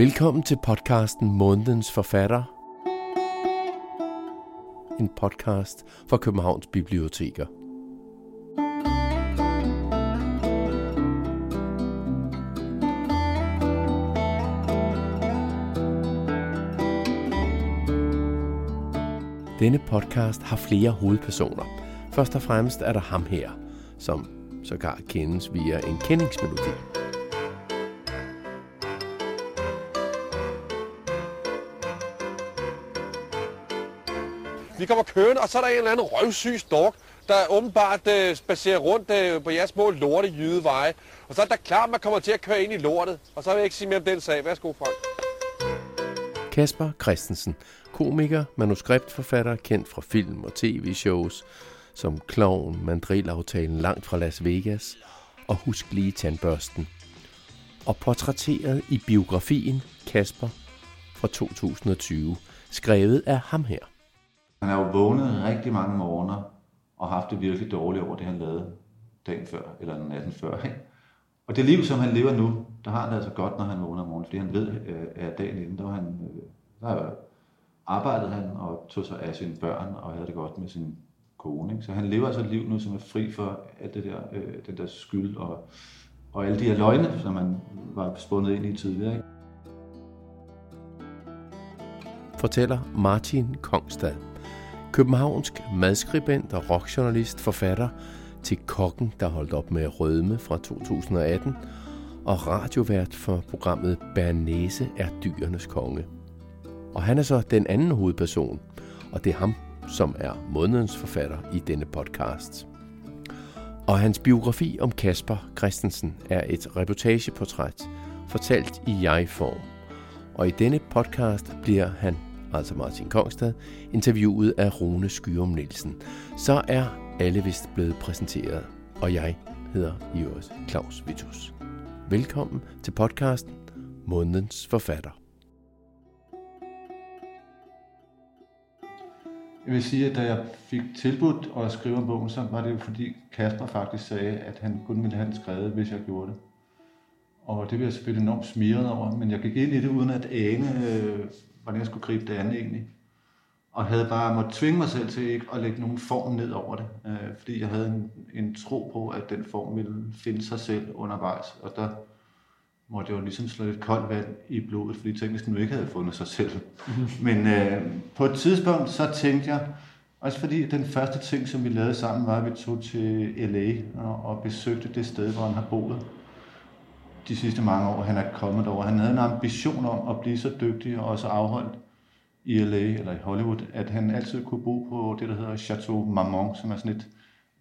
Velkommen til podcasten Månedens Forfatter. En podcast fra Københavns Biblioteker. Denne podcast har flere hovedpersoner. Først og fremmest er der ham her, som sågar kendes via en kendingsmelodi. Vi kommer kørende, og så er der en eller anden røvsyg stork, der åbenbart spacerer rundt på jeres små lorte jydeveje. Og så er der klart, at man kommer til at køre ind i lortet. Og så vil jeg ikke sige mere om den sag. Værsgo, Frank. Kasper Christensen, komiker, manuskriptforfatter, kendt fra film og tv-shows som Klovn, Mandrilaftalen, Langt fra Las Vegas og Husk Lige Tandbørsten. Og portrætteret i biografien Kasper fra 2020, skrevet af ham her. Han har jo vågnet rigtig mange morgener og haft det virkelig dårligt over det, han lavede dagen før, eller natten før. Ikke? Og det liv, som han lever nu, der har han altså godt, når han vågner om morgenen, fordi han ved, at dagen inden, der arbejdede han og tog sig af sine børn og havde det godt med sin kone. Ikke? Så han lever altså et liv nu, som er fri for alt det der, den der skyld og alle de her løgne, som han var spundet ind i tidligere. Ikke? Fortæller Martin Kongstad. Københavnsk madskribent og rockjournalist, forfatter til Kokken, der holdt op med rødme fra 2018, og radiovært for programmet Bernese er dyrenes konge. Og han er så den anden hovedperson, og det er ham, som er månedens forfatter i denne podcast. Og hans biografi om Kasper Christensen er et reportageportræt, fortalt i jeg-form. Og i denne podcast bliver han, altså Martin Kongstad, interviewet af Rune Skyum Nielsen. Så er alle vist blevet præsenteret, og jeg hedder i øvrigt Claus Vitus. Velkommen til podcasten Månedens Forfatter. Jeg vil sige, at da jeg fik tilbudt at skrive om bogen, så var det jo fordi Kasper faktisk sagde, at han kun ville have den skrevet, hvis jeg gjorde det. Og det blev jeg selvfølgelig enormt smiret over, men jeg gik ind i det uden at ane, hvordan jeg skulle gribe det andet egentlig. Og havde bare måttet tvinge mig selv til ikke at lægge nogen form ned over det. Fordi jeg havde en tro på, at den form ville finde sig selv undervejs. Og der måtte jeg jo ligesom slå lidt koldt vand i blodet, fordi jeg tænkte, hvis den ikke havde fundet sig selv. Men på et tidspunkt, så tænkte jeg, også fordi den første ting, som vi lavede sammen, var, at vi tog til LA og besøgte det sted, hvor han har boet de sidste mange år, han er kommet over. Han havde en ambition om at blive så dygtig og så afholdt i LA eller i Hollywood, at han altid kunne bo på det, der hedder Chateau Marmont, som er sådan et,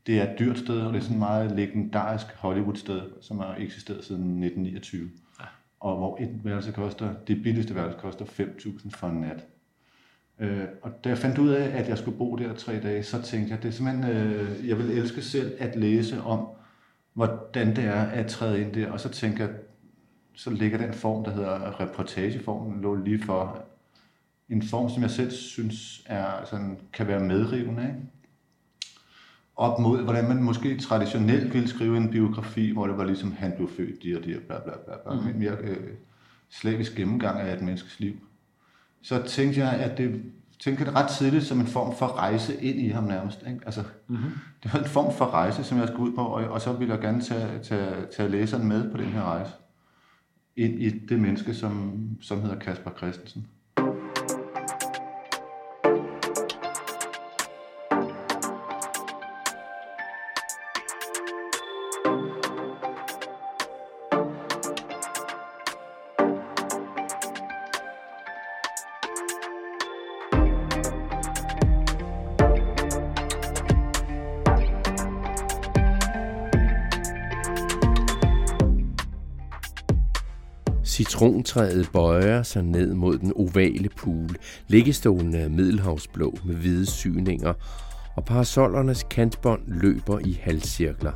det er et dyrt sted, og det er sådan et meget legendarisk Hollywood-sted, som har eksisteret siden 1929. Ja. Og hvor et værelse koster, det billigste værelse koster 5.000 for en nat. Og da jeg fandt ud af, at jeg skulle bo der 3 dage, så tænkte jeg, det er simpelthen, jeg vil elske selv at læse om, hvordan det er at træde ind der, og så tænker jeg, så ligger den form, der hedder reportageformen, lå lige for en form, som jeg selv synes er, sådan, kan være medrivende, ikke? Op mod, hvordan man måske traditionelt ville skrive en biografi, hvor det var ligesom, han blev født, de og de, bla bla bla, bla. En mere slavisk gennemgang af et menneskes liv. Så tænkte jeg, at det ret tidligt som en form for rejse ind i ham nærmest. Ikke? Altså, det var en form for rejse, som jeg skulle ud på, og så ville jeg gerne tage læseren med på den her rejse. Ind i det menneske, som hedder Kasper Christensen. Citrontræet bøjer sig ned mod den ovale pool, liggestolen er middelhavsblå med hvide syninger, og parasollernes kantbånd løber i halvcirkler.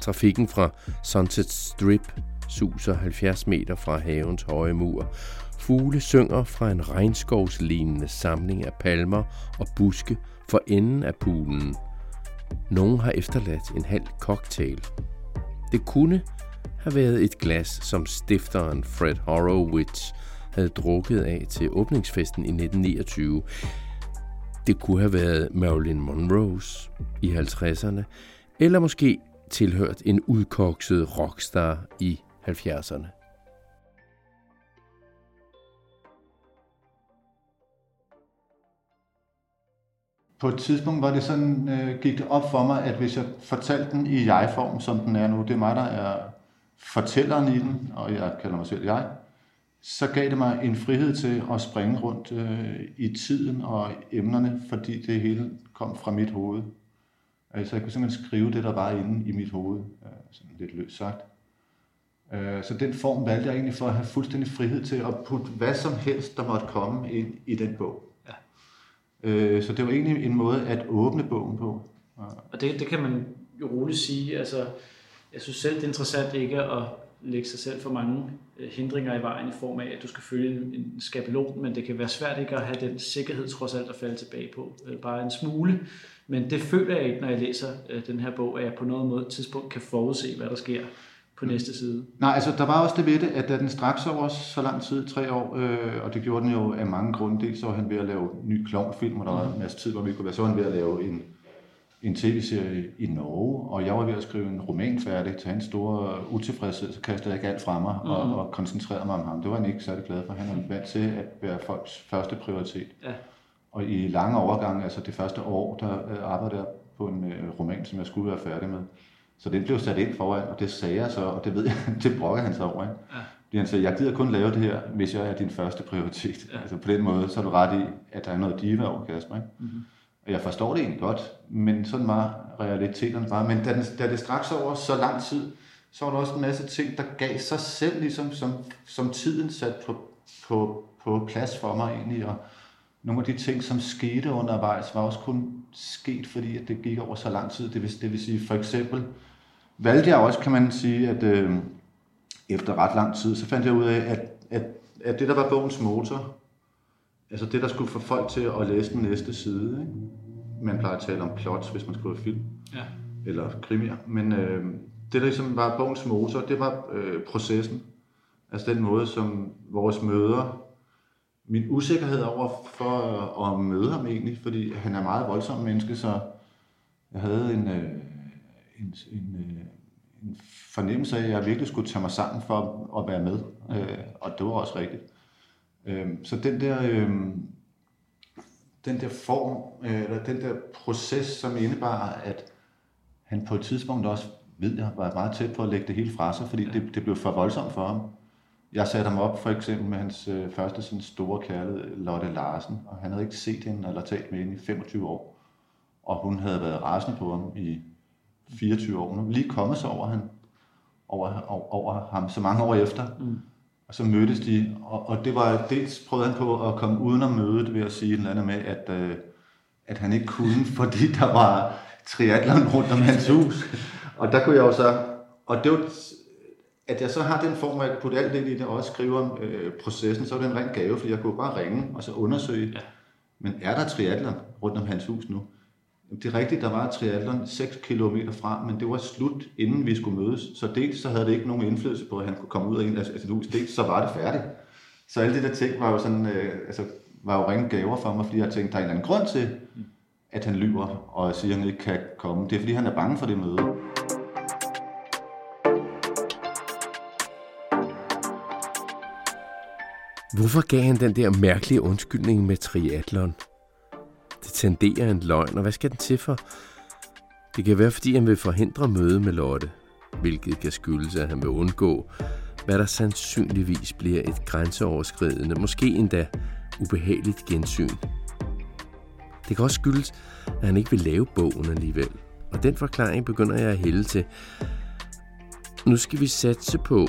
Trafikken fra Sunset Strip suser 70 meter fra havens høje mur. Fugle synger fra en regnskovslignende samling af palmer og buske for enden af poolen. Nogen har efterladt en halv cocktail. Det kunne have været et glas, som stifteren Fred Horowitz havde drukket af til åbningsfesten i 1929. Det kunne have været Marilyn Monroes i 50'erne, eller måske tilhørt en udkokset rockstar i 70'erne. På et tidspunkt var det sådan, gik det op for mig, at hvis jeg fortalte den i jeg-form, som den er nu, det er mig, der er fortælleren i den, og jeg kalder mig selv jeg, så gav det mig en frihed til at springe rundt i tiden og emnerne, fordi det hele kom fra mit hoved. Så jeg kunne simpelthen skrive det, der var inde i mit hoved, sådan lidt løst sagt. Så den form valgte jeg egentlig for at have fuldstændig frihed til at putte hvad som helst, der måtte komme ind i den bog. Så det var egentlig en måde at åbne bogen på. Og det kan man jo roligt sige. Altså, jeg synes selv, det er interessant ikke at lægge sig selv for mange hindringer i vejen i form af, at du skal følge en skabelon, men det kan være svært ikke at have den sikkerhed trods alt at falde tilbage på. Bare en smule. Men det føler jeg ikke, når jeg læser den her bog, at jeg på noget måde tidspunkt kan forudse, hvad der sker på næste side. Nej, altså der var også det ved det, at da den straks over så lang tid, 3 år, og det gjorde den jo af mange grunde. Dels så var han ved at lave en ny klovnfilm, og der var en masse tid, hvor vi kunne være. Så var han ved at lave en tv-serie i Norge, og jeg var ved at skrive en roman færdig til hans store utilfredshed, så kastede jeg ikke alt fra mig og koncentrerede mig om ham. Det var han ikke særlig glad for. Han var vant til at være folks første prioritet. Ja. Og i lange overgange, altså det første år, der arbejdede jeg på en roman, som jeg skulle være færdig med. Så den blev sat ind foran, og det sagde jeg så, og det ved jeg, det brokker han sig over. Ikke? Ja. Fordi han sagde, jeg gider kun lave det her, hvis jeg er din første prioritet. Ja. Altså på den måde, så er du ret i, at der er noget diva over Kasper. Ikke? Mm-hmm. Og jeg forstår det egentlig godt, men sådan var realiteterne bare. Men da det straks over så lang tid, så var der også en masse ting, der gav sig selv, ligesom som tiden satte på plads for mig egentlig. Og nogle af de ting, som skete undervejs, var også kun sket, fordi at det gik over så lang tid. Det vil sige, for eksempel valgte jeg også, kan man sige, at efter ret lang tid, så fandt jeg ud af, at det, der var bogens motor, altså det, der skulle få folk til at læse den næste side, ikke? Man plejer at tale om plots, hvis man skriver film, ja, eller krimier, men det, der ligesom var bogens motor, det var processen, altså den måde, som vores møder, min usikkerhed over for at møde ham egentlig, fordi han er meget voldsom menneske, så jeg havde en fornemmelse af, at jeg virkelig skulle tage mig sammen for at være med, og det var også rigtigt. Så den der form, eller den der proces, som indebar, at han på et tidspunkt også ved, jeg var meget tæt på at lægge det hele fra sig, fordi det blev for voldsomt for ham. Jeg satte ham op for eksempel med hans første sådan store kærlighed, Lotte Larsen, og han havde ikke set hende eller talt med hende i 25 år, og hun havde været rasende på ham i 24 år. Nu lige kommet sig over ham så mange år efter, og så mødtes de, og det var dels prøvede han på at komme udenom mødet ved at sige et eller andet med, at han ikke kunne, fordi der var triathlon rundt om hans hus, og der kunne jeg jo så, og det var, at jeg så har den form, hvor jeg kan putte alt ind i det, og også skrive om processen, så var det en ren gave, fordi jeg kunne bare ringe og så undersøge, ja, men er der triathlon rundt om hans hus nu? Det er rigtigt, der var triathlon 6 kilometer fra, men det var slut, inden vi skulle mødes. Så dels så havde det ikke nogen indflydelse på, at han kunne komme ud af en af sit hus. Dels så var det færdigt. Så alle de der ting var jo sådan, var jo ringe gaver for mig, fordi jeg tænkte, der er en eller anden grund til, at han lyver og siger, at han ikke kan komme. Det er, fordi han er bange for det møde. Hvorfor gav han den der mærkelige undskyldning med triathlon? Det tenderer en løgn, og hvad skal den til for? Det kan være, fordi han vil forhindre møde med Lotte, hvilket kan skyldes, at han vil undgå, hvad der sandsynligvis bliver et grænseoverskridende, måske endda ubehageligt gensyn. Det kan også skyldes, at han ikke vil lave bogen alligevel, og den forklaring begynder jeg at hælde til. Nu skal vi satse på,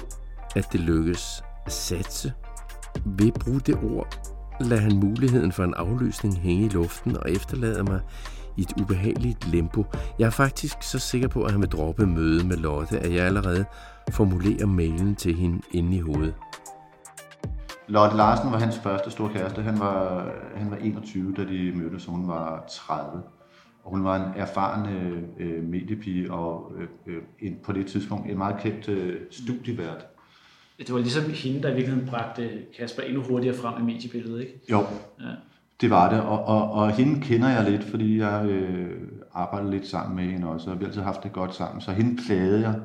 at det lykkes at satse ved at bruge det ord. Lad han muligheden for en afløsning hænge i luften og efterlader mig i et ubehageligt limbo. Jeg er faktisk så sikker på, at han vil droppe møde med Lotte, at jeg allerede formulerer mailen til hende inde i hovedet. Lotte Larsen var hans første store kæreste. Han var 21, da de mødtes, og hun var 30. Og hun var en erfaren mediepige og på det tidspunkt en meget kendt studievært. Det var ligesom hende, der i virkeligheden bragte Kasper endnu hurtigere frem i mediebilledet, ikke? Jo, ja. Det var det. Og hende kender jeg lidt, fordi jeg arbejdede lidt sammen med hende også, og vi har altid haft det godt sammen. Så hende plagede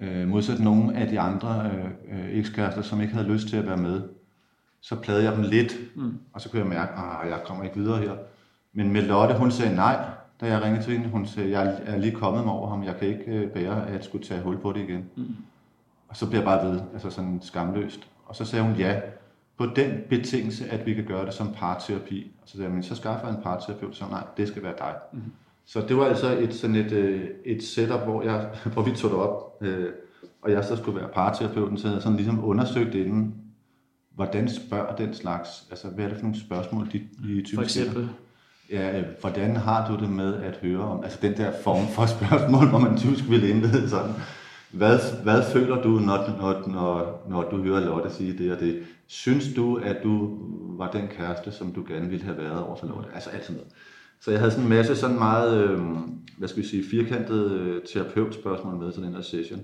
jeg, modsat nogle af de andre ekskærester, som ikke havde lyst til at være med. Så plagede jeg dem lidt, og så kunne jeg mærke, at jeg kommer ikke videre her. Men med Lotte, hun sagde nej, da jeg ringede til hende. Hun sagde, jeg er lige kommet mig over ham, jeg kan ikke bære at skulle tage hul på det igen. Og så bliver jeg bare ved, altså sådan skamløst. Og så sagde hun ja, på den betingelse, at vi kan gøre det som parterapi. Og så sagde jeg, men så skaffer jeg en parterapeut, så nej, det skal være dig. Så det var altså et setup, hvor vi tog det op, og jeg så skulle være parterapeuten, så havde sådan ligesom undersøgt inden, hvordan spørger den slags, altså hvad er det for nogle spørgsmål, de typisk for eksempel? Ja, hvordan har du det med at høre om, altså den der form for spørgsmål, hvor man typisk vil indlede sådan, hvad føler du, når du hører Lotte sige det og det? Synes du, at du var den kæreste, som du gerne ville have været overfor Lotte? Altså alt sådan noget. Så jeg havde sådan en masse sådan meget, hvad skal vi sige, firkantede terapeutspørgsmål med til den her session.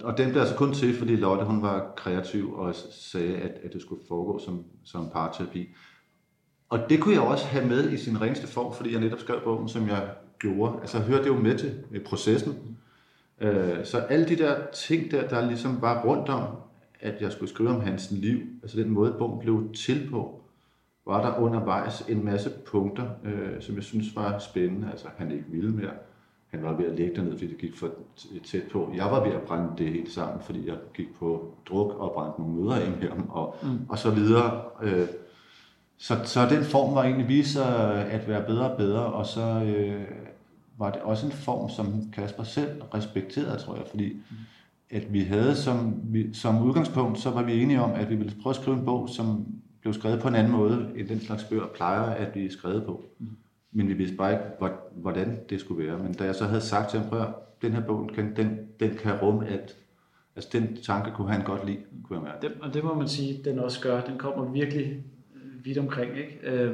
Og den blev altså kun til, fordi Lotte hun var kreativ og sagde, at det skulle foregå som parterapi. Og det kunne jeg også have med i sin reneste form, fordi jeg netop skrev bogen, som jeg gjorde. Altså jeg hørte det jo med til processen. Så alle de der ting, der ligesom var rundt om, at jeg skulle skrive om hans liv, altså den måde, bogen blev til på, var der undervejs en masse punkter, som jeg synes var spændende. Altså han ikke ville mere. Han var ved at lægge derned, fordi det gik for tæt på. Jeg var ved at brænde det helt sammen, fordi jeg gik på druk og brændte nogle møder ind med ham og så videre. Så den form var egentlig vist sig at være bedre og bedre, og så var det også en form, som Kasper selv respekterede, tror jeg, fordi at vi havde som udgangspunkt, så var vi enige om, at vi ville prøve at skrive en bog, som blev skrevet på en anden måde, end den slags bøger plejer at blive skrevet på. Men vi vidste bare ikke, hvordan det skulle være. Men da jeg så havde sagt til ham, prøv at den her bog, den kan rumme alt. Altså den tanke kunne han godt lide, kunne jeg mærke. Og det må man sige, den også gør. Den kommer virkelig vidt omkring, ikke?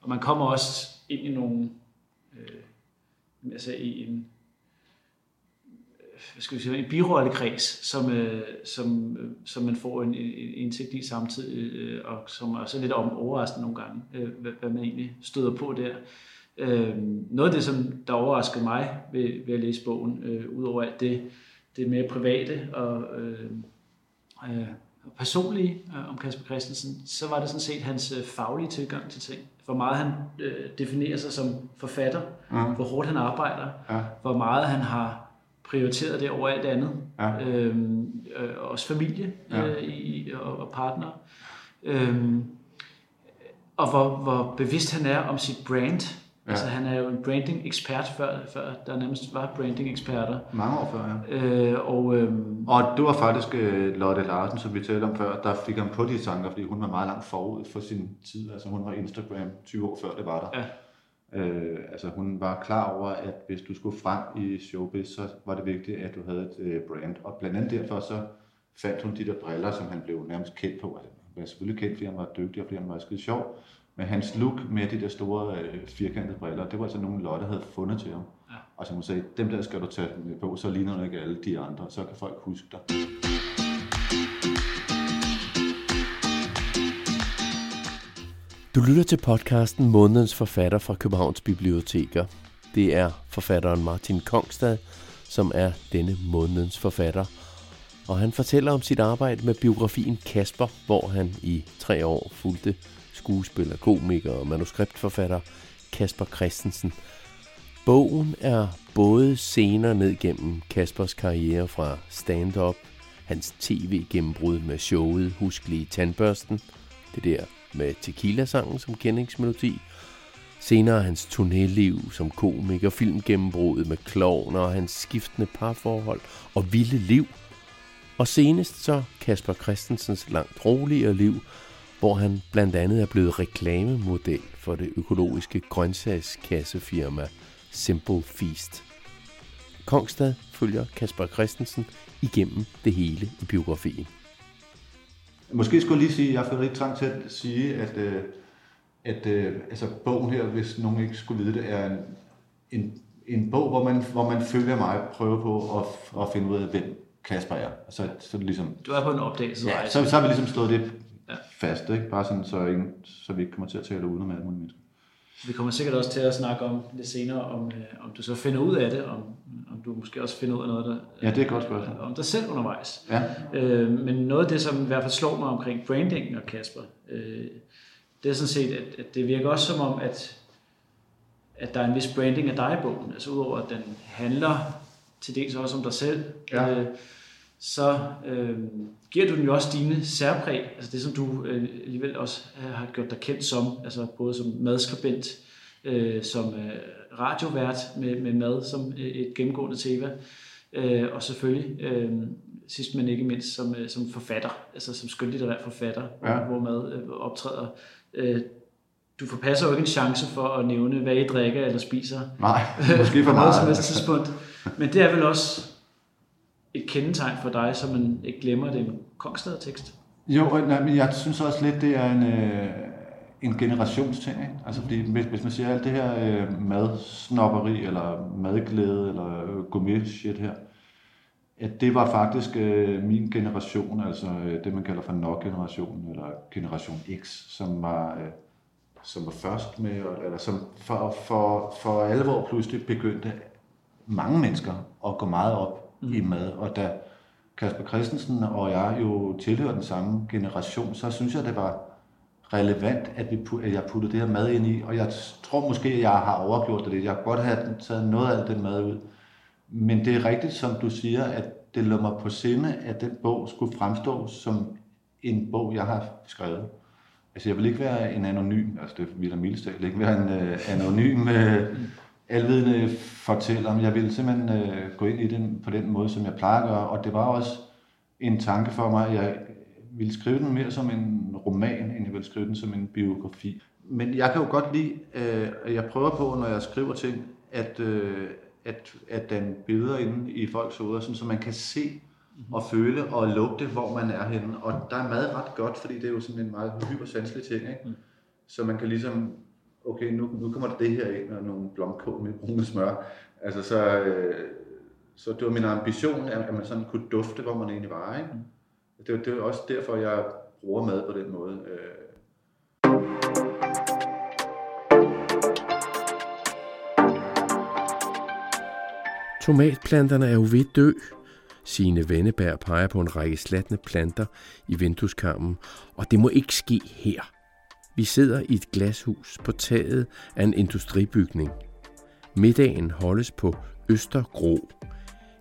Og man kommer også ind i nogle, altså i en, hvad skal vi sige, en birollekreds, som man får en indsigt i samtidig, og som er så lidt overraskende nogle gange, hvad man egentlig støder på der. Noget af det, som der overraskede mig ved at læse bogen, udover at det mere private og personlige om Kasper Christensen, så var det sådan set hans faglige tilgang til ting. Hvor meget han definerer sig som forfatter, hvor hårdt han arbejder, hvor meget han har prioriteret det over alt andet. Også familie og partnere. Og hvor bevidst han er om sit brand. Ja. Altså han er jo en branding-ekspert før der nærmest var branding-eksperter. Mange år før, ja. Og det var faktisk Lotte Larsen, som vi talte om før, der fik ham på de tanker, fordi hun var meget langt forud for sin tid. Altså hun var Instagram 20 år før det var der. Ja. Altså hun var klar over, at hvis du skulle frem i showbiz, så var det vigtigt, at du havde et brand. Og blandt andet derfor så fandt hun de der briller, som han blev nærmest kendt på. Altså, han var selvfølgelig kendt, fordi han var dygtig, og fordi han var skide sjov. Men hans look med de der store firkantede briller, det var altså nogle Lotte havde fundet til ham. Ja. Og som hun sagde, dem der skal du tage dem på, så ligner du ikke alle de andre, så kan folk huske dig. Du lytter til podcasten Månedens Forfatter fra Københavns Biblioteker. Det er forfatteren Martin Kongstad, som er denne månedens forfatter. Og han fortæller om sit arbejde med biografien Kasper, hvor han i 3 år fulgte skuespiller, komiker og manuskriptforfatter Kasper Christensen. Bogen er både scener ned gennem Kaspers karriere fra stand-up, hans tv-gennembrud med showet Husk Lige Tandbørsten, det der med tequila-sangen som kendingsmelodi, senere hans turnéliv som komiker, filmgennembrud med Klovn og hans skiftende parforhold og vilde liv, og senest så Kasper Christensens langt roligere liv, hvor han blandt andet er blevet reklamemodel for det økologiske grøntsagskassefirma Simple Feast. Kongstad følger Kasper Christensen igennem det hele i biografien. Måske skulle jeg lige sige, at jeg fik rigtig trang til at sige, at at altså bogen her, hvis nogen ikke skulle vide det, er en bog, hvor man følger mig prøve på at finde ud af, hvem Kasper er. Så er det ligesom... Du er på en opdagelsesrejse. Ja, så har vi ligesom slået det fast, ikke? Bare sådan, så vi ikke kommer til at tale udenom alle mulige mennesker. Vi kommer sikkert også til at snakke om lidt senere, om du så finder ud af det, om du måske også finder ud af noget, der, ja, det er godt spørgsmål. Om dig selv undervejs. Ja. Men noget af det, som i hvert fald slår mig omkring brandingen og Kasper, det er sådan set, at det virker også som om, at der er en vis branding af dig i bogen. Altså udover, at den handler til dels også om dig selv, ja. Så giver du den jo også dine særpræg, altså det som du alligevel også har gjort dig kendt som, altså både som madskribent, som radiovært med mad som et gennemgående tema, og selvfølgelig sidst men ikke mindst som forfatter, altså som skønlitterær forfatter, ja. Hvor mad optræder. Du forpasser jo ikke en chance for at nævne, hvad I drikker eller spiser. Nej, måske for meget. På noget tidspunkt. Men det er vel også et kendetegn for dig, så man ikke glemmer det med Kongstad-tekst. Jo, nej, men jeg synes også lidt, det er en generationsting. Ikke? Altså, fordi hvis man siger alt det her madsnopperi, eller madglæde, eller gourmet-shit her, at det var faktisk min generation, altså det, man kalder for nok-generationen, eller generation X, som var... som var først med, eller som for alvor pludselig begyndte mange mennesker at gå meget op i mad. Og da Kasper Christensen og jeg jo tilhører den samme generation, så synes jeg, det var relevant, at jeg puttede det her mad ind i. Og jeg tror måske, at jeg har overgjort det lidt. Jeg kunne godt have taget noget af den mad ud. Men det er rigtigt, som du siger, at det lå mig på sinde, at den bog skulle fremstå som en bog, jeg har skrevet. Altså, jeg vil ikke være en anonym, altså det vil jeg mildest talt ikke være en anonym alvidende fortæller, men jeg ville simpelthen gå ind i den på den måde, som jeg plejer at gøre, og det var også en tanke for mig, at jeg ville skrive den mere som en roman, end jeg ville skrive den som en biografi. Men jeg kan jo godt lide, at jeg prøver på, når jeg skriver ting, at danne billeder inde i folks hoveder, så man kan se, og føle og lugte, hvor man er henne. Og der er mad ret godt, fordi det er jo sådan en meget hypersanselig ting, ikke? Mm. Så man kan ligesom, okay, nu kommer det her ind, og nogle blomkål med brune smør. Altså, så det var min ambition, at man sådan kunne dufte, hvor man egentlig var, ikke? Det er også derfor, jeg bruger mad på den måde. Tomatplanterne er jo ved dø. Signe Vennebær peger på en række slatne planter i vindueskarmen, og det må ikke ske her. Vi sidder i et glashus på taget af en industribygning. Middagen holdes på Østerbro,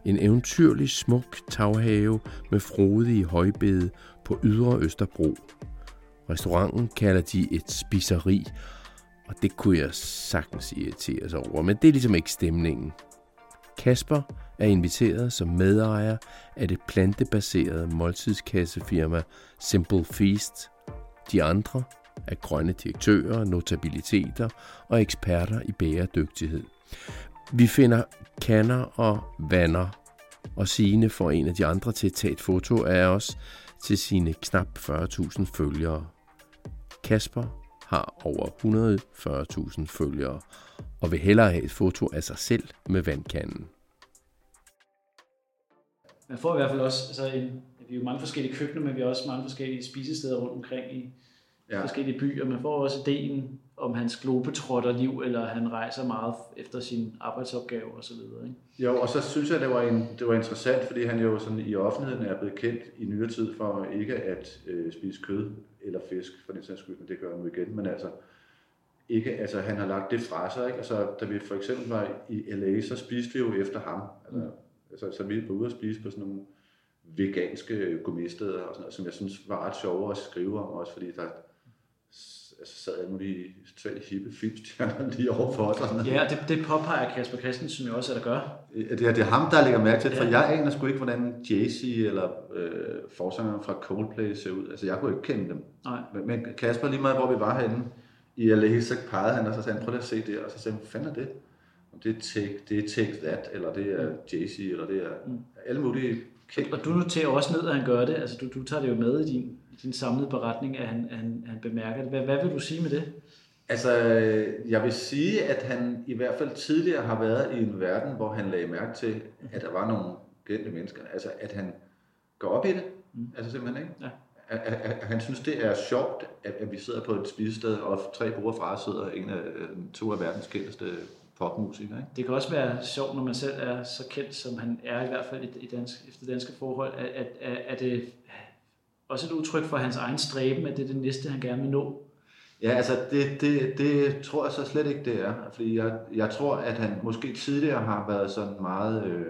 en eventyrlig smuk taghave med frodige højbede på ydre Østerbro. Restauranten kalder de et spiseri, og det kunne jeg sagtens irritere sig over, men det er ligesom ikke stemningen. Kasper er inviteret som medejer af det plantebaserede måltidskassefirma Simple Feast. De andre er grønne direktører, notabiliteter og eksperter i bæredygtighed. Vi finder kander og vander, og Signe får en af de andre til at tage et foto af os til sine knap 40.000 følgere. Kasper har over 140.000 følgere og vil hellere have et foto af sig selv med vandkanden. Man får i hvert fald også, altså vi er jo mange forskellige køkkener, men vi har også mange forskellige spisesteder rundt omkring i forskellige byer. Man får også ideen om hans globetrotterliv, eller han rejser meget efter sine arbejdsopgaver osv. Jo, og så synes jeg, det var interessant, fordi han jo sådan i offentligheden er blevet kendt i nyere tid for ikke at spise kød eller fisk, for den sags skyld, men det gør han jo igen, men altså ikke, altså han har lagt det fra sig, ikke? Altså da vi for eksempel var i LA, så spiste vi jo efter ham, altså vi var ude at spise på sådan nogle veganske gummisteder og sådan noget, som jeg synes var ret sjovere at skrive om også, fordi der sad alle mulige totalt hippe filmstjerner lige overfor dig. Ja, det påpeger Kasper Christensen jo også, at der gør. Det er ham, der lægger mærke til det, for jeg aner sgu ikke, hvordan Jay-Z eller forsangeren fra Coldplay ser ud. Altså, jeg kunne ikke kende dem. Nej. Men Kasper, lige meget hvor vi var henne i LA, så pegede han, og så sagde han, prøv at se det, og så sagde han, hvad fanden er det? Om det er Take That, eller det er Jay-Z, eller det er alle mulige kendte. Og du noterer også ned, at han gør det. Altså, du tager det jo med i din samlede beretning, at han bemærker det. Hvad vil du sige med det? Altså, jeg vil sige, at han i hvert fald tidligere har været i en verden, hvor han lagde mærke til, at der var nogle kendte mennesker. Altså, at han går op i det. Altså simpelthen, ikke? Ja. Han synes, det er sjovt, at vi sidder på et spisested, og 3 bord fra sidder to af verdens kendteste popmusikere. Det kan også være sjovt, når man selv er så kendt, som han er, i hvert fald efter danske forhold, at det også et udtryk for hans egen stræben, at det er det næste, han gerne vil nå. Ja, altså det tror jeg så slet ikke, det er. Fordi jeg tror, at han måske tidligere har været sådan meget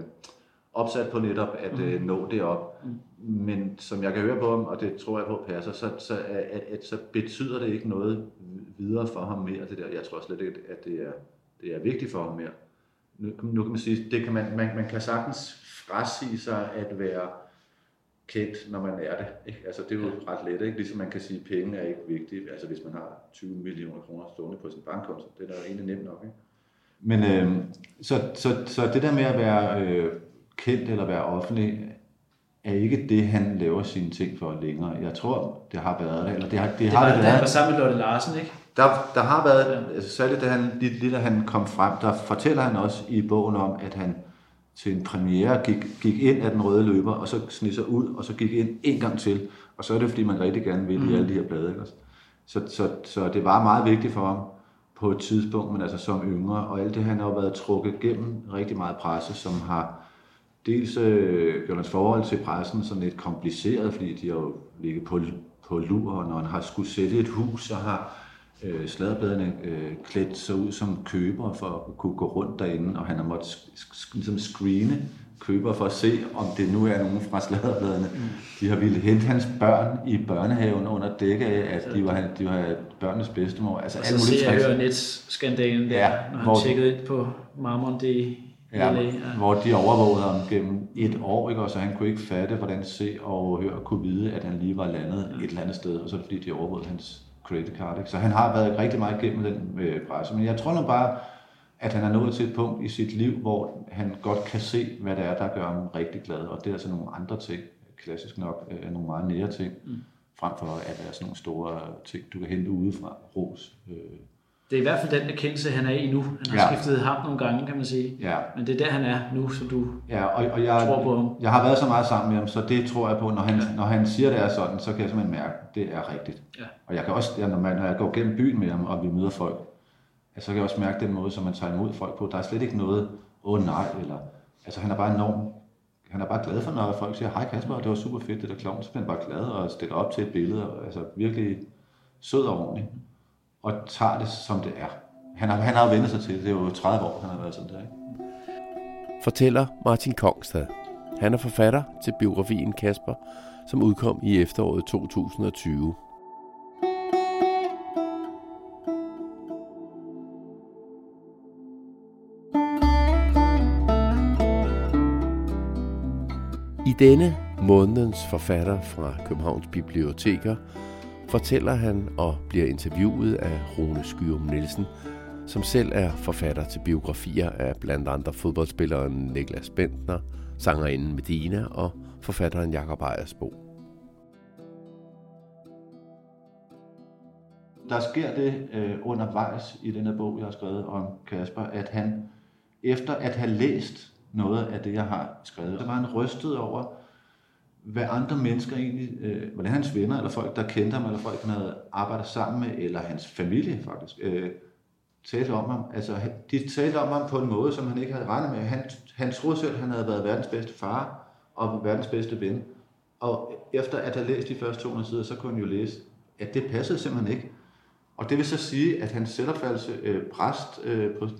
opsat på netop at nå det op. Men som jeg kan høre på ham, og det tror jeg på passer, så betyder det ikke noget videre for ham mere, det der. Jeg tror slet ikke, at det er vigtigt for ham mere. Nu kan man sige, det kan man kan sagtens frasige sig at være kendt, når man er det. Ikke? Altså, det er jo ret let, ikke? Ligesom man kan sige, at penge er ikke vigtige. Altså, hvis man har 20 millioner kroner stående på sin bankkonto, det er da egentlig nemt nok. Ikke? Men så det der med at være kendt eller være offentlig, er ikke det, han laver sine ting for længere. Jeg tror, det har været eller det har det været. Det var sammen med Lotte Larsen, ikke? Der har været, altså, særligt da han, lige da han kom frem, der fortæller han også i bogen om, at han til en premiere gik ind af den røde løber, og så snisser ud, og så gik ind en gang til. Og så er det, fordi man rigtig gerne vil i alle de her blade. Ikke? Så det var meget vigtigt for ham på et tidspunkt, men altså som yngre. Og alt det, han har været trukket gennem rigtig meget presse, som har dels gjort hans forhold til pressen sådan lidt kompliceret, fordi de har jo ligget på lur, og når han har skulle sætte et hus, så har sladderbladene klædt sig ud som købere for at kunne gå rundt derinde, og han har måttet ligesom screene købere for at se, om det nu er nogen fra sladderbladene. De har ville hente hans børn i børnehaven under dække af, at de var børnenes bedstemor. Altså, og så ser jeg høre netskandalen, ja, når han tjekkede ind på Marmont i LA. Ja, hvor de overvågede ham gennem et år, ikke? Og så han kunne ikke fatte, hvordan se og høre kunne vide, at han lige var landet et eller andet sted, og så er det, fordi de overvågede hans credit card, ikke? Så han har været rigtig meget igennem den presse, men jeg tror nu bare, at han er nået til et punkt i sit liv, hvor han godt kan se, hvad det er, der gør ham rigtig glad, og det er altså nogle andre ting, klassisk nok, nogle meget nære ting, frem for at være sådan nogle store ting, du kan hente udefra, ros. Det er i hvert fald den erkendelse, han er i nu. Han har skiftet ham nogle gange, kan man sige. Ja. Men det er der, han er nu, så du og jeg tror på ham. Jeg har været så meget sammen med ham, så det tror jeg på. Når han siger, det er sådan, så kan jeg simpelthen mærke, at det er rigtigt. Ja. Og jeg kan også, når jeg går gennem byen med ham, og vi møder folk, så kan jeg også mærke den måde, som man tager imod folk på. Der er slet ikke noget, nej, eller... Altså, han er bare enormt. Han er bare glad for, når folk siger, hej Kasper, det var super fedt, det der Klovn. Så bliver han bare glad og stiller op til et billede. Altså, virkelig sød og ordentlig. Og tager det, som det er. Han har jo vendt sig til det. Det er jo 30 år, han har været sådan der, ikke? Fortæller Martin Kongstad. Han er forfatter til biografien Kasper, som udkom i efteråret 2020. I denne månedens forfatter fra Københavns Biblioteker fortæller han og bliver interviewet af Rune Skyum Nielsen, som selv er forfatter til biografier af blandt andre fodboldspilleren Niklas Bendtner, sangerinden Medina og forfatteren Jakob Eiersbo. Der sker det undervejs i denne bog, jeg har skrevet om Kasper, at han efter at have læst noget af det, jeg har skrevet, så var han rystet over, hvad andre mennesker egentlig, hvordan hans venner, eller folk, der kendte ham, eller folk, han havde arbejdet sammen med, eller hans familie faktisk, talte om ham. Altså, de talte om ham på en måde, som han ikke havde regnet med. Han troede selv, at han havde været verdens bedste far, og verdens bedste ven. Og efter at have læst de første 200 sider, så kunne han jo læse, at det passede simpelthen ikke. Og det vil så sige, at hans selvopfattelse brast,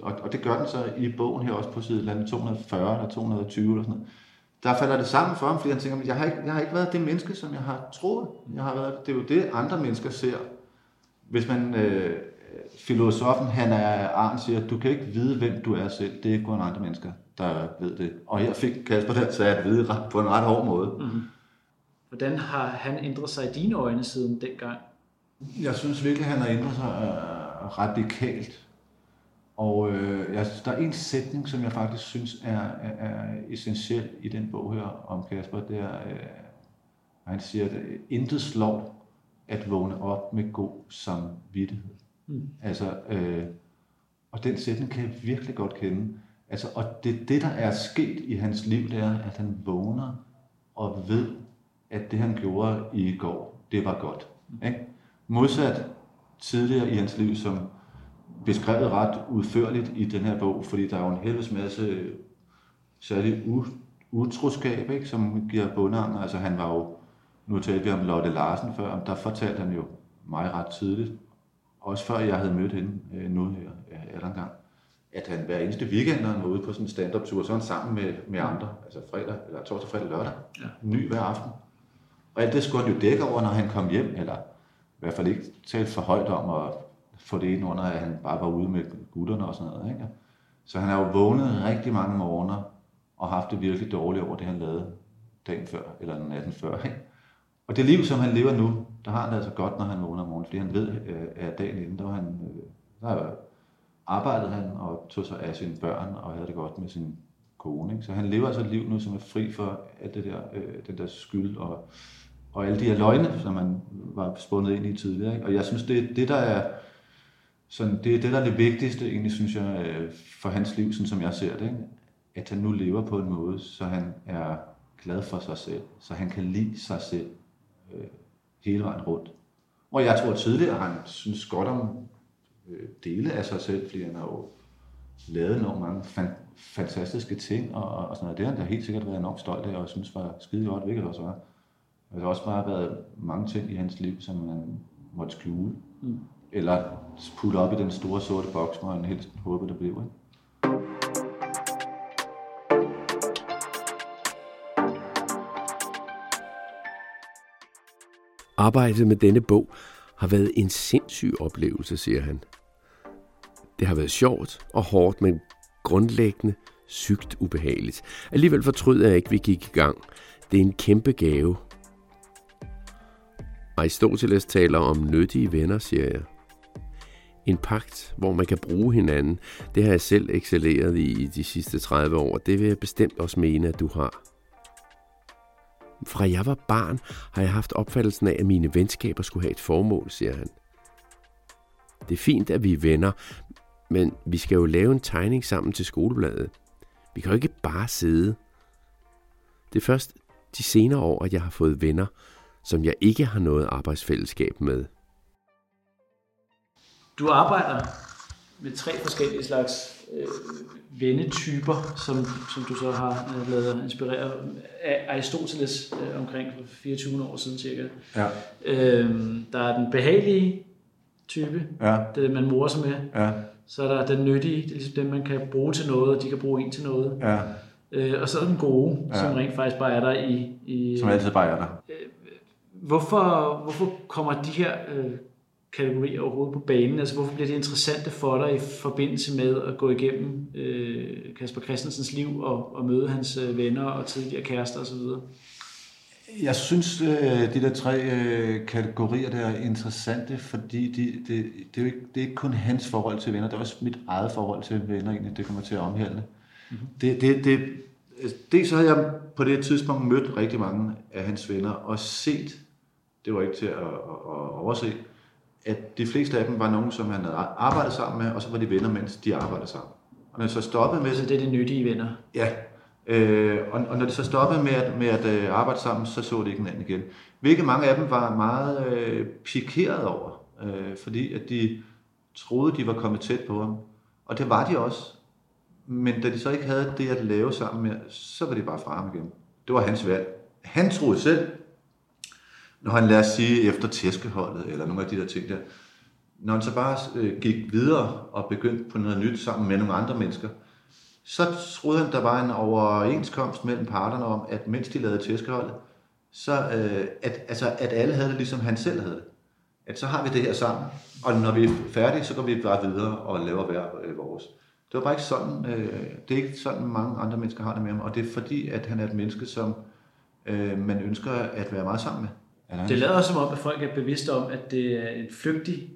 og det gør den så i bogen her også på side 240 eller 220 eller sådan noget. Der falder det sammen for ham, fordi han tænker, at jeg har ikke været det menneske, som jeg har troet. Jeg har været, det er jo det, andre mennesker ser. Hvis man, filosofen Hannah Arendt siger, at du kan ikke vide, hvem du er selv. Det er kun andre mennesker, der ved det. Og her fik Kasper den så at vide på en ret hård måde. Mm-hmm. Hvordan har han ændret sig i dine øjne siden dengang? Jeg synes virkelig, han har ændret sig radikalt. Og der er en sætning, som jeg faktisk synes er essentiel i den bog her om Kasper, det er, han siger, at intet slår at vågne op med god samvittighed. Altså, og den sætning kan jeg virkelig godt kende. Altså, og det, der er sket i hans liv, det er, at han vågner og ved, at det, han gjorde i går, det var godt. Ikke? Modsat tidligere i hans liv, som beskrevet ret udførligt i den her bog, fordi der er jo en helvedes masse særlig utroskab, ikke, som giver bundarm. Altså, han var jo, nu talte vi om Lotte Larsen før, og der fortalte han jo mig ret tidligt, også før jeg havde mødt hende nu her gang, at han hver eneste weekend, når han var ude på sådan en stand-up-tur, så var han sammen med andre, altså fredag, eller torsdag, fredag, lørdag, ny hver aften. Og alt det skulle han jo dække over, når han kom hjem, eller i hvert fald ikke talt for højt om, og for det ene under, at han bare var ude med gutterne og sådan noget, ikke? Så han har jo vågnet rigtig mange morgener, og haft det virkelig dårligt over det, han lavede dagen før, eller natten før, ikke? Og det liv, som han lever nu, der har han det altså godt, når han vågner om morgenen, fordi han ved, at dagen inden, der arbejdede han og tog sig af sine børn, og havde det godt med sin kone, ikke? Så han lever altså et liv nu, som er fri for alt det der, den der skyld, og alle de her løgne, som han var spundet ind i tidligere, ikke? Og jeg synes, det er det, der er sådan, det der er det vigtigste, egentlig, synes jeg, for hans liv, sådan som jeg ser det, ikke? At han nu lever på en måde, så han er glad for sig selv, så han kan lide sig selv hele vejen rundt. Og jeg tror tidligere, han synes godt om dele af sig selv, fordi han har jo lavet nogle mange fantastiske ting, og sådan noget. Det har han da helt sikkert været enormt stolt af, og synes var skide godt, hvilket også var. Der har også bare været mange ting i hans liv, som han måtte skjule. Mm. Eller putte op i den store sorte boks, hvor han helst håber, der blev, ikke? Arbejdet med denne bog har været en sindssyg oplevelse, siger han. Det har været sjovt og hårdt, men grundlæggende sygt ubehageligt. Alligevel fortryder jeg ikke, vi gik i gang. Det er en kæmpe gave. Aristoteles taler om nyttige venner, siger jeg. En pagt, hvor man kan bruge hinanden, det har jeg selv excelleret i de sidste 30 år. Det vil jeg bestemt også mene, at du har. Fra jeg var barn, har jeg haft opfattelsen af, at mine venskaber skulle have et formål, siger han. Det er fint, at vi er venner, men vi skal jo lave en tegning sammen til skolebladet. Vi kan jo ikke bare sidde. Det er først de senere år, at jeg har fået venner, som jeg ikke har noget arbejdsfællesskab med. Du arbejder med 3 forskellige slags vennetyper, som du så har lavet dig inspirere af Aristoteles omkring 24 år siden cirka. Ja. Der er den behagelige type, ja. Det er det, man morer sig med. Ja. Så er der den nyttige, det er ligesom dem, man kan bruge til noget, og de kan bruge en til noget. Ja. Og så er den gode, ja. Som rent faktisk bare er der i som altid bare er der. Hvorfor kommer de her kategorier overhovedet på banen? Altså, hvorfor bliver det interessante for dig i forbindelse med at gå igennem Kasper Christensens liv og møde hans venner og tidligere kærester osv.? Jeg synes, de der 3 kategorier der er interessante, fordi det er ikke kun hans forhold til venner, det er også mit eget forhold til venner egentlig, det kommer til at omhandle. Mm-hmm. Det så havde jeg på det tidspunkt mødt rigtig mange af hans venner og set, det var ikke til at overse, at de fleste af dem var nogen, som han havde arbejdet sammen med, og så var de venner, mens de arbejdede sammen. Og når de så stoppede med... Så det er de nyttige venner? Ja. Og når de så stoppede med at arbejde sammen, så de ikke hinanden igen. Hvilket mange af dem var meget pikeret over, fordi at de troede, de var kommet tæt på ham. Og det var de også. Men da de så ikke havde det at lave sammen med, så var de bare fra ham igen. Det var hans valg. Han troede selv, når han, lad os sige, efter tæskeholdet, eller nogle af de der ting der, når han så bare gik videre og begyndte på noget nyt sammen med nogle andre mennesker, så troede han, der var en overenskomst mellem parterne om, at mens de lavede tæskeholdet, så at alle havde det, ligesom han selv havde det. At så har vi det her sammen, og når vi er færdige, så går vi bare videre og laver hver vores. Det var bare ikke sådan, det er ikke sådan, mange andre mennesker har det med ham, og det er fordi, at han er et menneske, som man ønsker at være meget sammen med. Det lader også som om, at folk er bevidste om, at det er en flygtig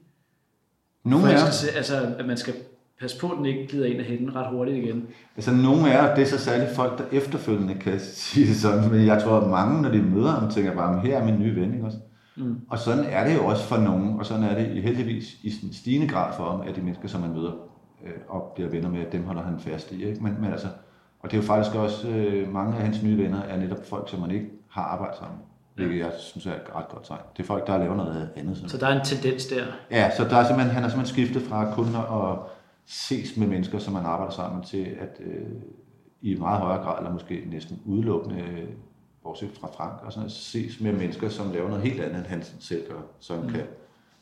forelskelse, altså at man skal passe på, at den ikke glider ind af hænden ret hurtigt igen. Altså nogle af det er så særligt folk, der efterfølgende kan sige sådan, men jeg tror, at mange, når de møder ham, tænker bare, her er min nye ven, ikke også? Mm. Og sådan er det jo også for nogen, og sådan er det heldigvis i sådan stigende grad for ham, at de mennesker, som man møder og bliver venner med, dem holder han fast i. Ikke? Men altså, og det er jo faktisk også, mange af hans nye venner er netop folk, som man ikke har arbejdet sammen. Hvilket jeg synes er et ret godt tegn. Det er folk, der laver noget andet. Sådan. Så der er en tendens der? Ja, så der er simpelthen, han har simpelthen skiftet fra kun at ses med mennesker, som man arbejder sammen til, at i meget højere grad, eller måske næsten udelukkende, bortset fra Frank, og sådan at ses med mennesker, som laver noget helt andet, end han selv gør. Så han, kan,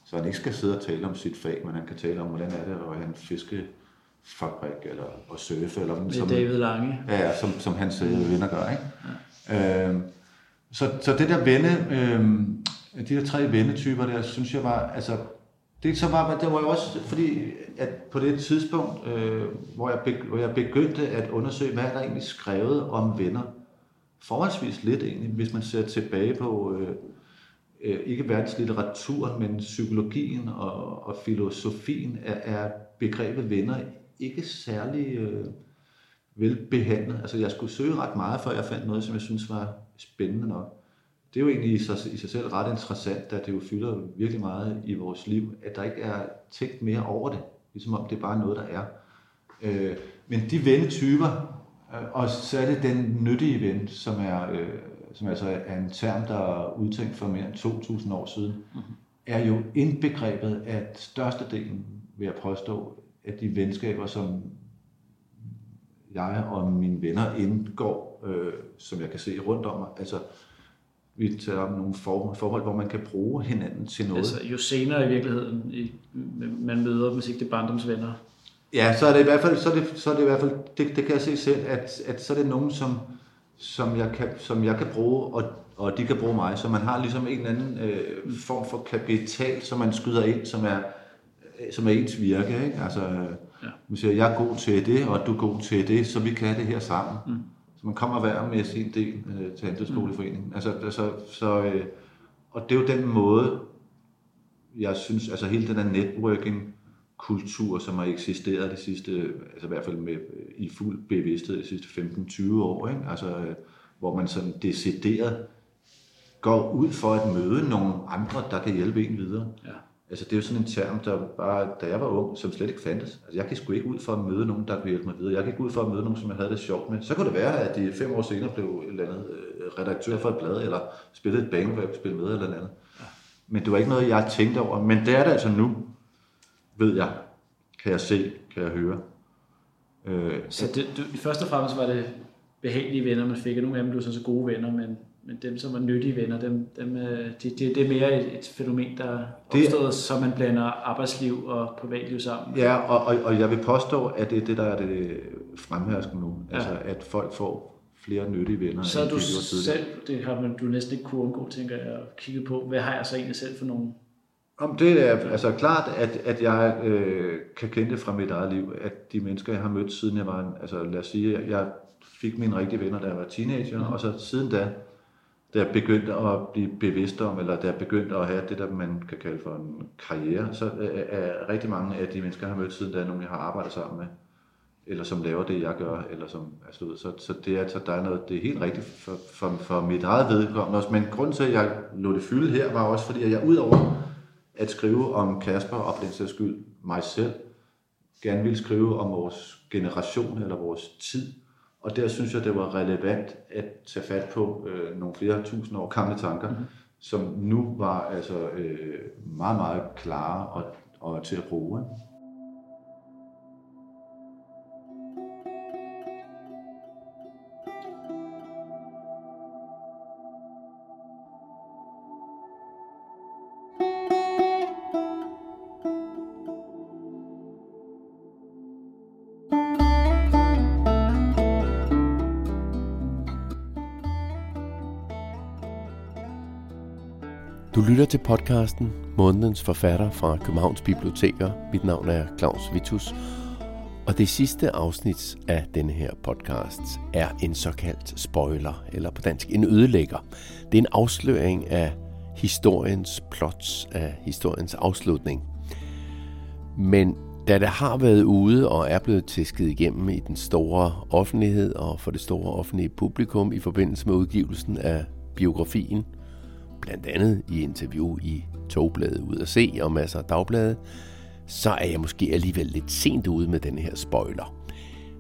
så han ikke skal sidde og tale om sit fag, men han kan tale om, hvordan er det, og han fiskefabrik, eller og surfe, eller sådan. Med David Lange. Ja, som hans venner gør, ikke? Ja. Så det der de der tre vennetyper der, synes jeg var, altså, det var jo også fordi, at på det tidspunkt, hvor jeg begyndte at undersøge, hvad er der egentlig skrevet om venner, forholdsvis lidt egentlig, hvis man ser tilbage på, ikke verdenslitteraturen, men psykologien og filosofien, er begrebet venner ikke særlig velbehandlet. Altså jeg skulle søge ret meget, før jeg fandt noget, som jeg synes var spændende nok. Det er jo egentlig i sig selv ret interessant, da det jo fylder virkelig meget i vores liv, at der ikke er tænkt mere over det, ligesom om det er bare noget, der er. Men de vennetyper, og så er det den nyttige ven, som altså er en term, der er udtænkt for mere end 2.000 år siden, er jo indbegrebet af størstedelen, vil jeg påstå, af de venskaber, som jeg og mine venner indgår, som jeg kan se rundt om mig. Altså, vi tager om nogle forhold, hvor man kan bruge hinanden til noget. Altså, jo senere i virkeligheden man møder, hvis ikke det er barndomsvenner. Ja, så er det i hvert fald, det kan jeg se selv, at så er det nogen, som jeg kan bruge, og de kan bruge mig. Så man har ligesom en eller anden form for kapital, som man skyder ind, som er ens virke, ikke? Altså, man siger, jeg er god til det, og du er god til det, så vi kan det her sammen. Mm. Så man kommer hver med sin del til andelsboligforeningen. Altså, og det er jo den måde, jeg synes, altså hele den der networking, kultur, som har eksisteret de sidste, altså i hvert fald med, i fuld bevidsthed de sidste 15-20 år, ikke? Altså, hvor man sådan decideret går ud for at møde nogle andre, der kan hjælpe en videre. Ja. Altså det er jo sådan en term, der bare, da jeg var ung, som slet ikke fandtes. Altså jeg gik sgu ikke ud for at møde nogen, der kunne hjælpe mig videre. Jeg gik ud for at møde nogen, som jeg havde det sjovt med. Så kunne det være, at de 5 år senere blev et eller andet redaktør for et blad, eller spillede et bangerap, spillede med eller andet. Ja. Men det var ikke noget, jeg tænkte over. Men det er det altså nu. Ved jeg, kan jeg se, kan jeg høre. Så det, først og fremmest var det behagelige venner, man fik, og nogle af dem blev sådan så gode venner, men dem, som var nyttige venner, det er mere et fænomen, der opstod, så man blander arbejdsliv og privatliv sammen. Ja, og jeg vil påstå, at det er det, der er det fremherskende nu, altså at folk får flere nyttige venner. Så du selv, det har man, du næsten ikke kunne undgå, tænker jeg, at kigge på, hvad har jeg så egentlig selv for nogle. Det er altså klart, at jeg kan kende det fra mit eget liv, at de mennesker, jeg har mødt siden jeg var, altså lad os sige, jeg fik mine rigtige venner, da jeg var teenager, og så siden da jeg begyndte at blive bevidst om, eller da jeg begyndte at have det, der man kan kalde for en karriere, så er rigtig mange af de mennesker, jeg har mødt siden da, nogen jeg har arbejdet sammen med, eller som laver det, jeg gør, eller som er slået. Så det er altså, der er noget, det er helt rigtigt for mit eget vedkommende også, men grunden til, at jeg lod det fylde her, var også fordi, at jeg udover at skrive om Kasper, og for den sags skyld mig selv, gerne ville skrive om vores generation eller vores tid. Og der synes jeg, det var relevant at tage fat på nogle flere tusind år gamle tanker, som nu var altså meget, meget klare og til at bruge. Du lytter til podcasten Månedens Forfatter fra Københavns Biblioteker. Mit navn er Claus Vitus, og det sidste afsnit af denne her podcast er en såkaldt spoiler, eller på dansk en ødelægger. Det er en afsløring af historiens plots, af historiens afslutning. Men da det har været ude og er blevet tæsket igennem i den store offentlighed og for det store offentlige publikum i forbindelse med udgivelsen af biografien blandt andet i interview i Togbladet Ud at Se og masser af dagblade, så er jeg måske alligevel lidt sent ude med den her spoiler.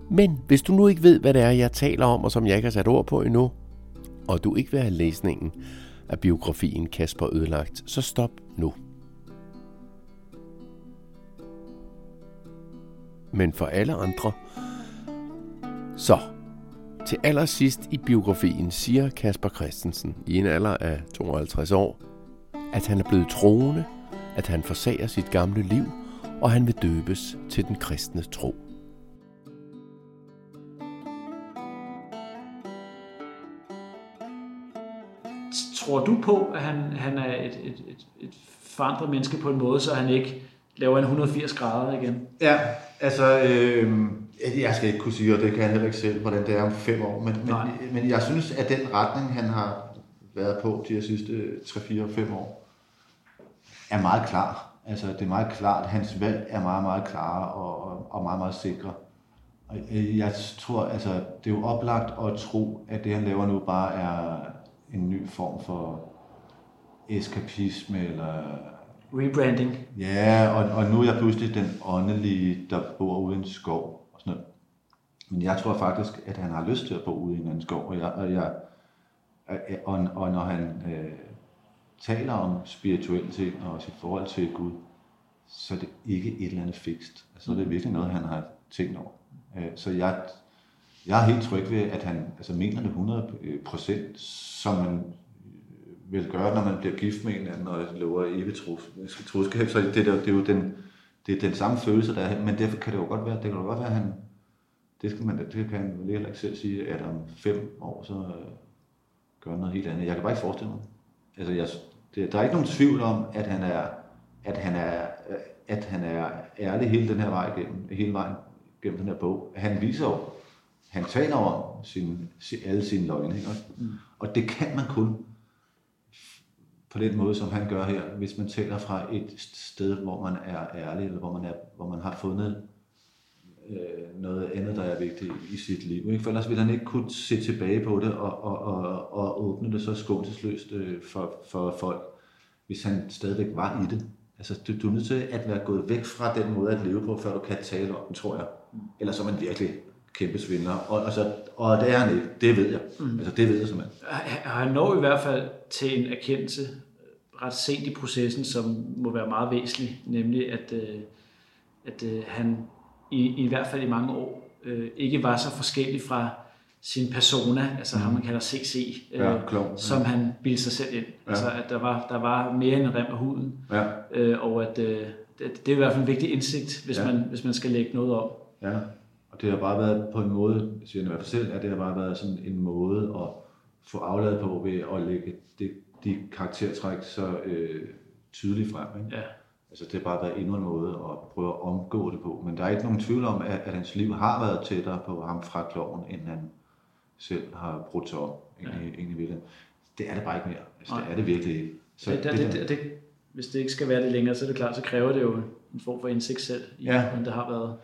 Men hvis du nu ikke ved, hvad det er, jeg taler om, og som jeg ikke har sat ord på endnu, og du ikke vil have læsningen af biografien Kasper ødelagt, så stop nu. Men for alle andre, så til allersidst i biografien siger Kasper Christensen i en alder af 52 år, at han er blevet troende, at han forsager sit gamle liv, og han vil døbes til den kristne tro. Tror du på, at han er et forandret menneske på en måde, så han ikke laver en 180 grader igen? Ja, altså, jeg skal ikke kunne sige, og det kan jeg heller ikke selv, hvordan det er om 5 år, men jeg synes, at den retning, han har været på de sidste 3-4-5 år, er meget klar. Altså, det er meget klart. Hans valg er meget, meget klare og meget, meget sikre. Og jeg tror, altså, det er jo oplagt at tro, at det, han laver nu, bare er en ny form for eskapisme eller rebranding. Ja, og nu er jeg pludselig den åndelige, der bor ude i en skov og sådan noget. Men jeg tror faktisk, at han har lyst til at bo ude i en anden skov, og når han taler om spiritualitet og sit forhold til Gud, så er det ikke et eller andet fikst. Så er det virkelig noget, han har tænkt over. Så jeg er helt tryg ved, at han altså mener det 100%, som man vil gøre, når man bliver gift med en anden, og lover evigt troskab. Så det er den samme følelse, der er. Men derfor kan det jo godt være, at han, det kan han vel heller ikke selv sige, at om 5 år, så gør noget helt andet. Jeg kan bare ikke forestille mig. Altså, der er ikke nogen tvivl om, at han er ærlig hele den her vej igennem, hele vejen gennem den her bog. Han viser jo, han taler om alle sine løgne, ikke? Og det kan man kun på den måde, som han gør her, hvis man taler fra et sted, hvor man er ærlig, eller hvor man har fundet noget andet, der er vigtigt i sit liv, ikke? For ellers ville han ikke kunne se tilbage på det og åbne det så skånselsløst for folk, hvis han stadigvæk var i det. Altså, du er nødt til at være gået væk fra den måde at leve på, før du kan tale om den, tror jeg. Eller så man virkelig kæmpe svindler, og det er han ikke. Det ved jeg. Altså, det ved jeg simpelthen. Han når i hvert fald til en erkendelse ret sent i processen, som må være meget væsentlig, nemlig at han i hvert fald i mange år ikke var så forskellig fra sin persona, altså ham man kalder CC, Klovn, som han bildte sig selv ind. Ja. Altså, at der var mere end en rem af huden, ja. Det er i hvert fald en vigtig indsigt, hvis, ja, hvis man skal lægge noget om. Ja. Det har bare været på en måde, siger jeg i hvert fald selv, at det har bare været sådan en måde at få afladet på ved at lægge de karaktertræk så tydeligt frem, ikke? Ja. Altså, det har bare været endnu en måde at prøve at omgå det på. Men der er ikke nogen tvivl om, at hans liv har været tættere på ham fra Klovn, end han selv har brudt sig om, egentlig ville. Det er det bare ikke mere. Altså, det er det virkelig ikke. Så det, hvis det ikke skal være det længere, så er det klart, så kræver det jo en form for indsigt selv, ja, men det har været.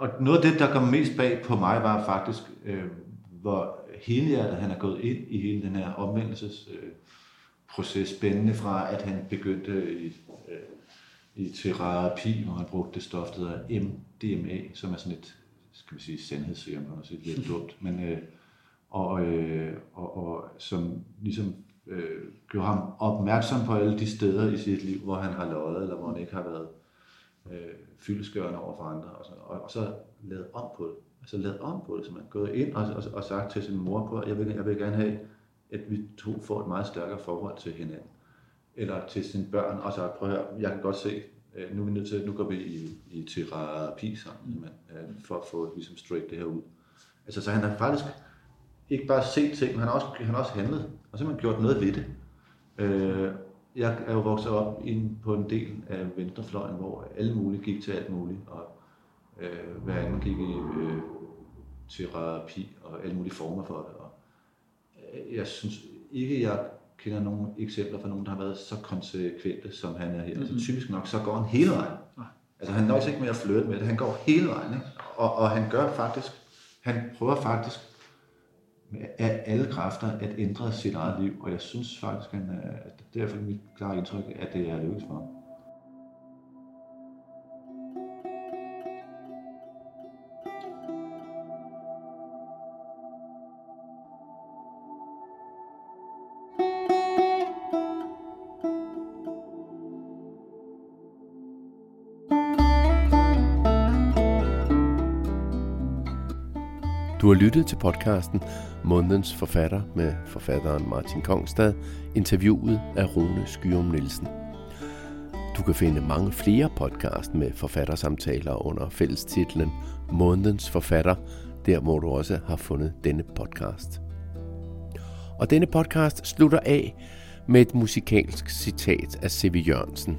Og noget af det, der kom mest bag på mig, var faktisk, hvor helhjertet han er gået ind i hele den her omvendelsesproces, spændende fra, at han begyndte i terapi, hvor han brugte stof, der hedder MDMA, som er sådan et, skal man sige, sandhedsserum, også lidt dumt, men, og som ligesom gjorde ham opmærksom på alle de steder i sit liv, hvor han har løjet, eller hvor han ikke har været fyldestgørende over for andre, og så lavet om på det. Altså lavet om på det, så man er gået ind og sagt til sin mor på, at jeg vil gerne have, at vi to får et meget stærkere forhold til hinanden. Eller til sine børn, og sagt, prøv at høre, jeg kan godt se, nu er vi nødt til, nu går vi i terapi sammen, for at få ligesom straight det her ud. Altså, så han har faktisk ikke bare set ting, men han har også handlet, og så har man gjort noget ved det. Jeg er jo vokset op på en del af venstrefløjen, hvor alle mulige gik til alt muligt, og hver anden gik i terapi og alle mulige former for det. Og jeg synes ikke, jeg kender nogle eksempler fra nogen, der har været så konsekvente, som han er her. Mm-hmm. Altså, typisk nok, så går han hele vejen. Altså, han nøjes ikke med at flirte med det. Han går hele vejen, ikke? Og han prøver faktisk af alle kræfter at ændre sit eget liv, og jeg synes faktisk, at det er mit klare indtryk, at det er lykkedes for ham. Du har lyttet til podcasten Månedens Forfatter med forfatteren Martin Kongstad, interviewet af Rune Skyum Nielsen. Du kan finde mange flere podcast med forfattersamtaler under fællestitlen Månedens Forfatter, der hvor du også har fundet denne podcast. Og denne podcast slutter af med et musikalsk citat af C.V. Jørgensen.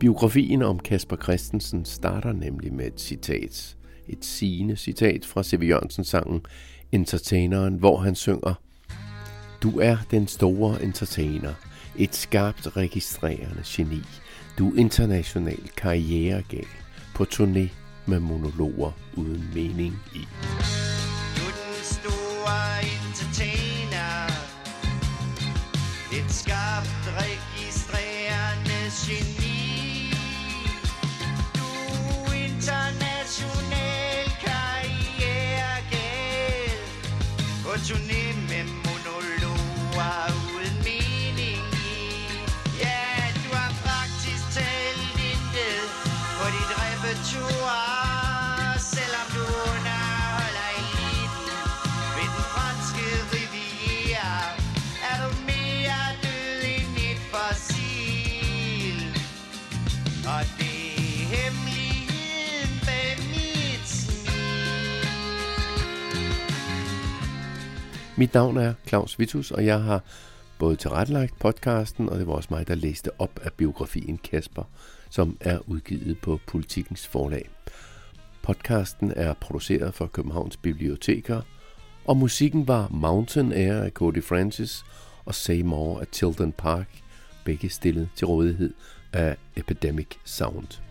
Biografien om Kasper Christensen starter nemlig med et citat. Et sigende citat fra C.V. Jørgensens sangen Entertaineren, hvor han synger: Du er den store entertainer, et skarpt registrerende geni. Du er international karrieregal, på turné med monologer uden mening i. Du er den store entertainer, et skarpt registrerende geni. Du er international turné med monologer uden mening i. Ja, du har faktisk talt intet på dit repertoire, selvom du underholder eliten ved den franske riviera. Er du mere død end et fossil? Og det er hemmeligheden bag mit Mit navn er Claus Vitus, og jeg har både tilrettelagt podcasten, og det var også mig, der læste op af biografien Kasper, som er udgivet på Politikens Forlag. Podcasten er produceret for Københavns Biblioteker, og musikken var Mountain Air af Cody Francis og Say More af Tilden Park, begge stillet til rådighed af Epidemic Sound.